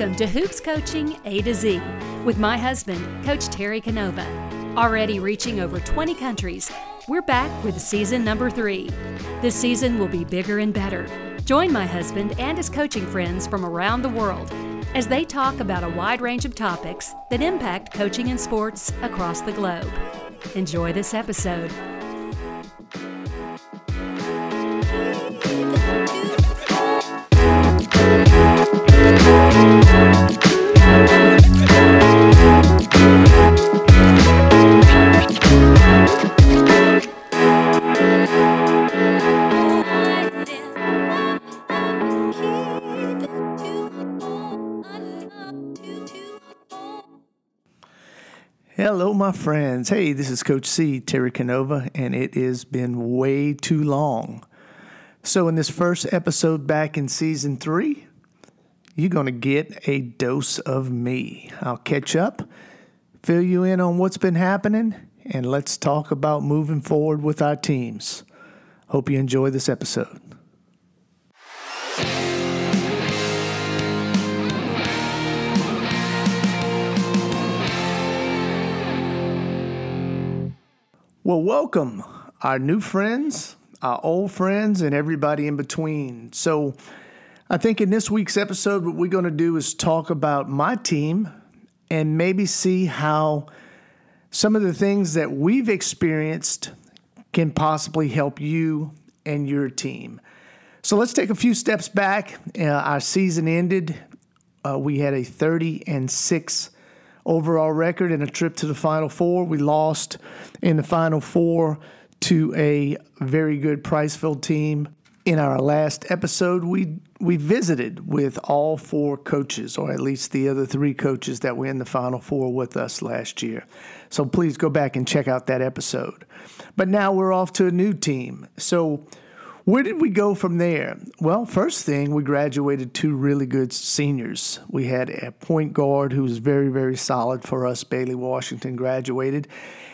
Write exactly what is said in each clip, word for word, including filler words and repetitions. Welcome to Hoops Coaching A to Z with my husband, Coach Terry Canova. Already reaching over twenty countries, we're back with season number three. This season will be bigger and better. Join my husband and his coaching friends from around the world as they talk about a wide range of topics that impact coaching and sports across the globe. Enjoy this episode. Hello, my friends. Hey, this is Coach C, Terry Canova, and it has been way too long. So in this first episode back in season three, you're going to get a dose of me. I'll catch up, fill you in on what's been happening, and let's talk about moving forward with our teams. Hope you enjoy this episode. Well, welcome our new friends, our old friends, and everybody in between. So I think in this week's episode, what we're going to do is talk about my team and maybe see how some of the things that we've experienced can possibly help you and your team. So let's take a few steps back. Uh, our season ended. Uh, we had a thirty and six overall record and a trip to the Final Four. We lost in the Final Four to a very good Priceville team. In our last episode, we we visited with all four coaches, or at least the other three coaches that were in the Final Four with us last year. So please go back and check out that episode. But now we're off to a new team. So where did we go from there? Well, first thing, we graduated two really good seniors. We had a point guard who was very, very solid for us. Bailey Washington graduated.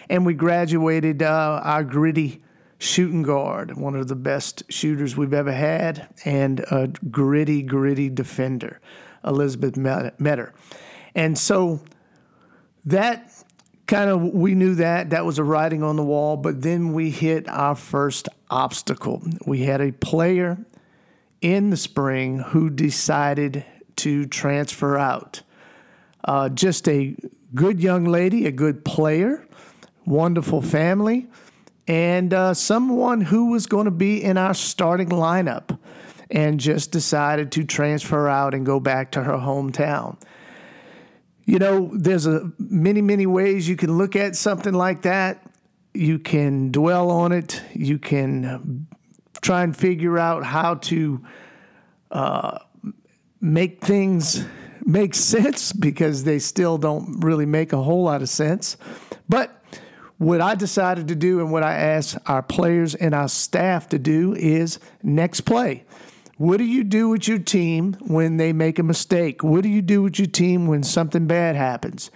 And we graduated uh, our gritty shooting guard, one of the best shooters we've ever had, and a gritty, gritty defender, Elizabeth Metter. And so that kind of, we knew that. That was a writing on the wall. But then we hit our first obstacle. We had a player in the spring who decided to transfer out. Uh, just a good young lady, a good player, wonderful family, and uh, someone who was going to be in our starting lineup, and just decided to transfer out and go back to her hometown. You know, there's a many, many ways you can look at something like that. You can dwell on it. You can try and figure out how to uh, make things make sense, because they still don't really make a whole lot of sense. But what I decided to do, and what I asked our players and our staff to do, is next play. What do you do with your team when they make a mistake? What do you do with your team when something bad happens?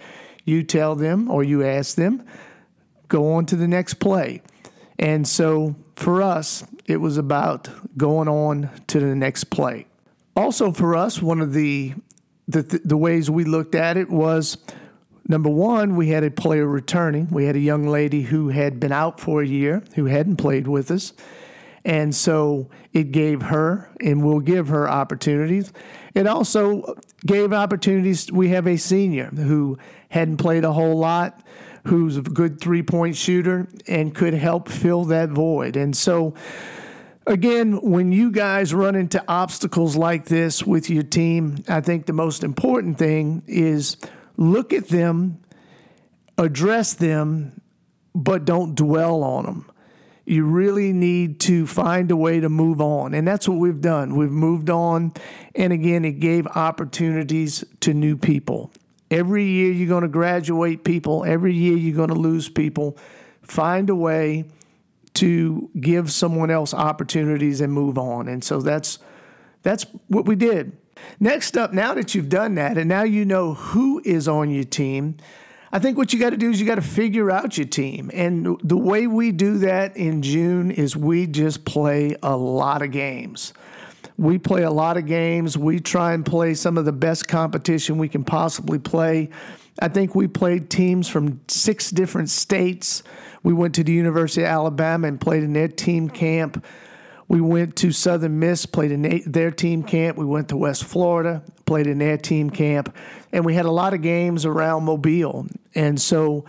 You tell them, or you ask them, go on to the next play. And so for us, it was about going on to the next play. Also for us, one of the the, the ways we looked at it was, number one, we had a player returning. We had a young lady who had been out for a year, who hadn't played with us. And so it gave her, and will give her, opportunities. It also gave opportunities. We have a senior who hadn't played a whole lot, who's a good three-point shooter, and could help fill that void. And so, again, when you guys run into obstacles like this with your team, I think the most important thing is look at them, address them, but don't dwell on them. You really need to find a way to move on. And that's what we've done. We've moved on. And again, it gave opportunities to new people. Every year you're going to graduate people. Every year you're going to lose people. Find a way to give someone else opportunities and move on. And so that's that's what we did. Next up, now that you've done that, and now you know who is on your team, I think what you got to do is you got to figure out your team. And the way we do that in June is we just play a lot of games. We play a lot of games. We try and play some of the best competition we can possibly play. I think we played teams from six different states. We went to the University of Alabama and played in their team camp. We went to Southern Miss, played in their team camp. We went to West Florida, played in their team camp. And we had a lot of games around Mobile. And so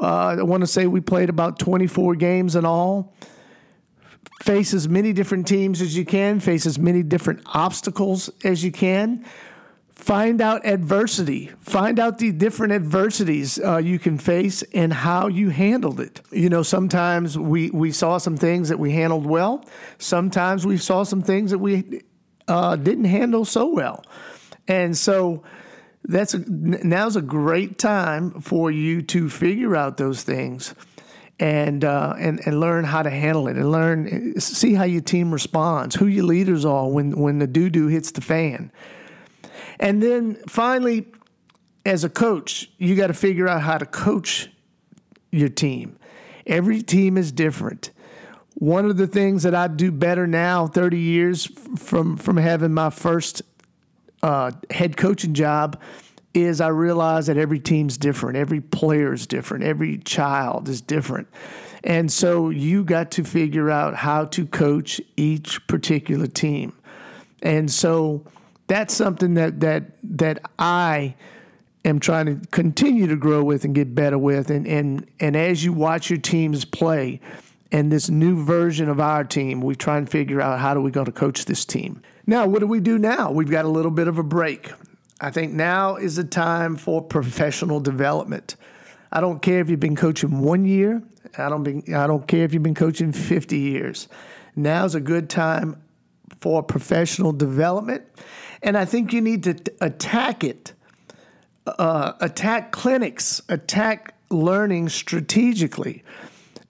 uh, I want to say we played about twenty-four games in all. Face as many different teams as you can. Face as many different obstacles as you can. Find out adversity. Find out the different adversities uh, you can face and how you handled it. You know, sometimes we, we saw some things that we handled well. Sometimes we saw some things that we uh, didn't handle so well. And so that's a, now's a great time for you to figure out those things and uh, and and learn how to handle it and learn see how your team responds, who your leaders are when when the doo-doo hits the fan. And then finally, as a coach, you got to figure out how to coach your team. Every team is different. One of the things that I do better now, thirty years from, from having my first uh, head coaching job, is I realize that every team's different. Every player is different. Every child is different. And so you got to figure out how to coach each particular team. And so that's something that that that I am trying to continue to grow with and get better with. And and and as you watch your teams play and this new version of our team, we try and figure out how do we go to coach this team. Now, what do we do now? We've got a little bit of a break. I think now is the time for professional development. I don't care if you've been coaching one year. I don't be, I don't care if you've been coaching fifty years. Now's a good time for professional development. And I think you need to attack it, uh, attack clinics, attack learning strategically.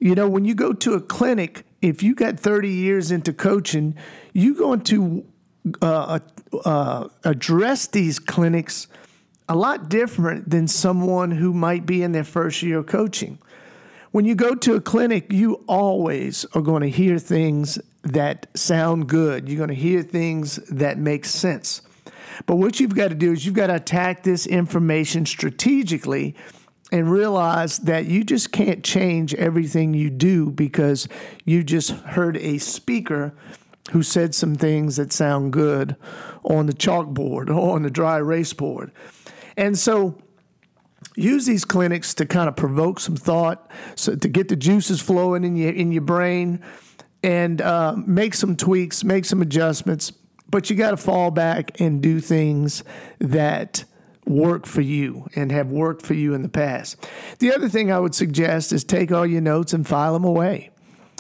You know, when you go to a clinic, if you got thirty years into coaching, you're going to uh, uh, address these clinics a lot different than someone who might be in their first year of coaching. When you go to a clinic, you always are going to hear things that sound good. You're going to hear things that make sense. But what you've got to do is you've got to attack this information strategically and realize that you just can't change everything you do because you just heard a speaker who said some things that sound good on the chalkboard or on the dry erase board. And so use these clinics to kind of provoke some thought, so to get the juices flowing in your in your brain, and uh, make some tweaks, make some adjustments, but you got to fall back and do things that work for you and have worked for you in the past. The other thing I would suggest is take all your notes and file them away.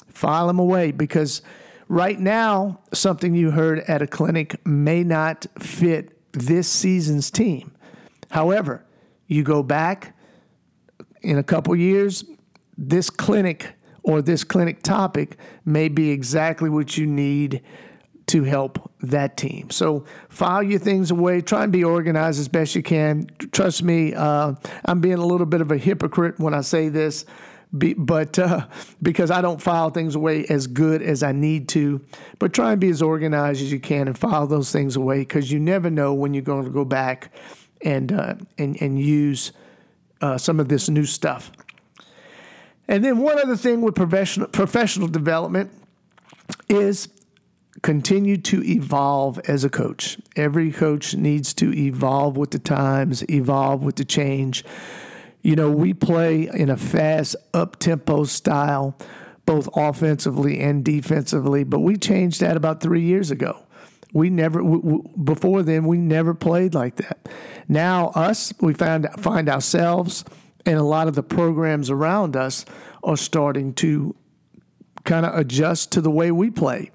File them away because right now, something you heard at a clinic may not fit this season's team. However, you go back in a couple years, this clinic or this clinic topic may be exactly what you need to help that team. So file your things away. Try and be organized as best you can. Trust me, uh, I'm being a little bit of a hypocrite when I say this, be, but uh, because I don't file things away as good as I need to. But try and be as organized as you can and file those things away because you never know when you're going to go back and uh, and, and use uh, some of this new stuff. And then one other thing with professional professional development is continue to evolve as a coach. Every coach needs to evolve with the times, evolve with the change. You know, we play in a fast, up-tempo style, both offensively and defensively, but we changed that about three years ago. We never we, we, before then we never played like that. Now us, we find find ourselves and a lot of the programs around us are starting to kind of adjust to the way we play.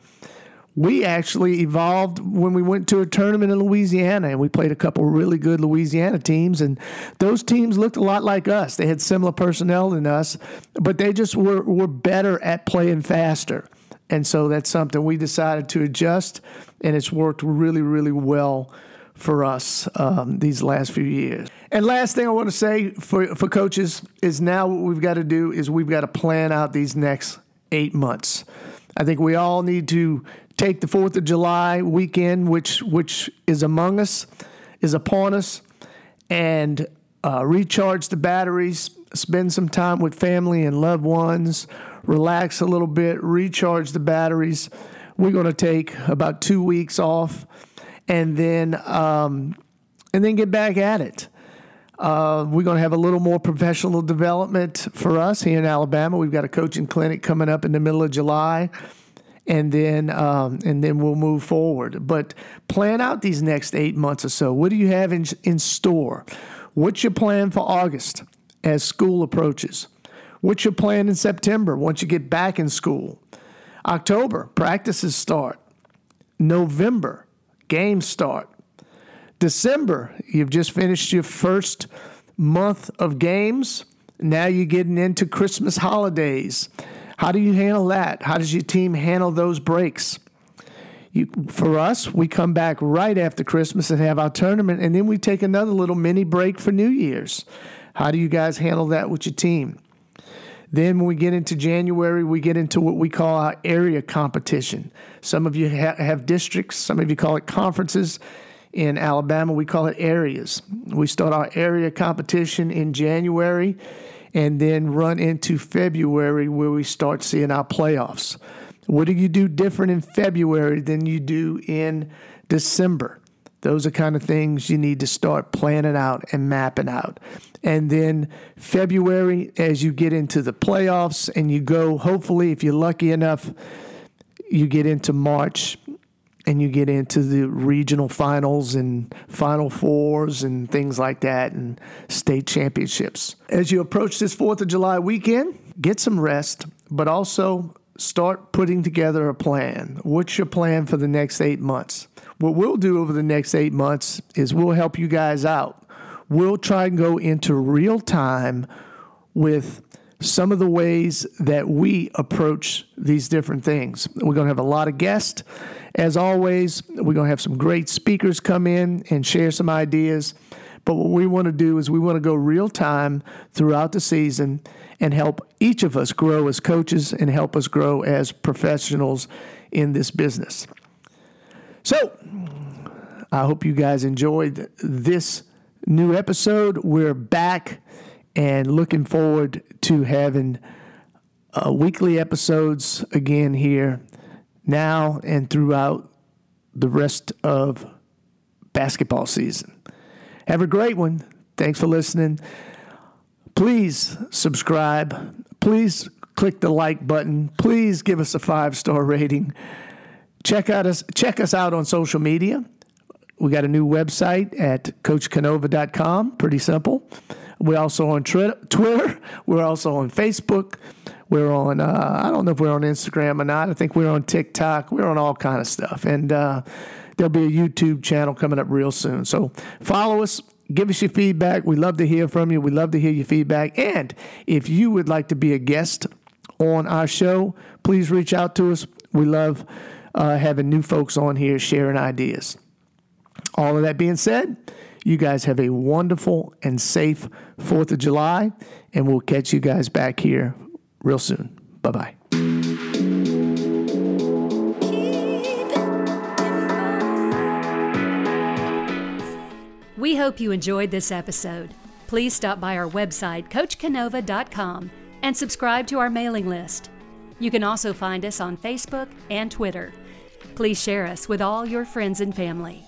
We actually evolved when we went to a tournament in Louisiana, and we played a couple really good Louisiana teams, and those teams looked a lot like us. They had similar personnel than us, but they just were, were better at playing faster. And so that's something we decided to adjust, and it's worked really, really well for us um, these last few years. And last thing I want to say for, for coaches is now what we've got to do is we've got to plan out these next eight months. I think we all need to take the fourth of July weekend, which which is among us, is upon us, and uh, recharge the batteries, spend some time with family and loved ones, relax a little bit, recharge the batteries. We're going to take about two weeks off, and then um, and then get back at it. Uh, we're going to have a little more professional development for us here in Alabama. We've got a coaching clinic coming up in the middle of July, and then um, and then we'll move forward. But plan out these next eight months or so. What do you have in, in store? What's your plan for August as school approaches? What's your plan in September once you get back in school? October, practices start. November, games start. December, you've just finished your first month of games. Now you're getting into Christmas holidays. How do you handle that? How does your team handle those breaks? You, for us, we come back right after Christmas and have our tournament, and then we take another little mini break for New Year's. How do you guys handle that with your team? Then when we get into January, we get into what we call our area competition. Some of you ha- have districts. Some of you call it conferences. In Alabama, we call it areas. We start our area competition in January and then run into February where we start seeing our playoffs. What do you do different in February than you do in December? Those are kind of things you need to start planning out and mapping out. And then February, as you get into the playoffs and you go, hopefully, if you're lucky enough, you get into March and you get into the regional finals and Final Fours and things like that and state championships. As you approach this fourth of July weekend, get some rest, but also start putting together a plan. What's your plan for the next eight months? What we'll do over the next eight months is we'll help you guys out. We'll try and go into real time with some of the ways that we approach these different things. We're going to have a lot of guests. As always, we're going to have some great speakers come in and share some ideas. But what we want to do is we want to go real time throughout the season and help each of us grow as coaches and help us grow as professionals in this business. So, I hope you guys enjoyed this new episode. We're back and looking forward to having uh, weekly episodes again here now and throughout the rest of basketball season. Have a great one. Thanks for listening. Please subscribe. Please click the like button. Please give us a five-star rating. Check out us, check us out on social media. We got a new website at Coach Canova dot com. Pretty simple. We're also on Twitter. We're also on Facebook. We're on, uh, I don't know if we're on Instagram or not. I think we're on TikTok. We're on all kind of stuff. And uh, there'll be a YouTube channel coming up real soon. So follow us. Give us your feedback. We love to hear from you. We love to hear your feedback. And if you would like to be a guest on our show, please reach out to us. We love uh, having new folks on here sharing ideas. All of that being said, you guys have a wonderful and safe fourth of July, and we'll catch you guys back here real soon. Bye-bye. We hope you enjoyed this episode. Please stop by our website, Coach Canova dot com, and subscribe to our mailing list. You can also find us on Facebook and Twitter. Please share us with all your friends and family.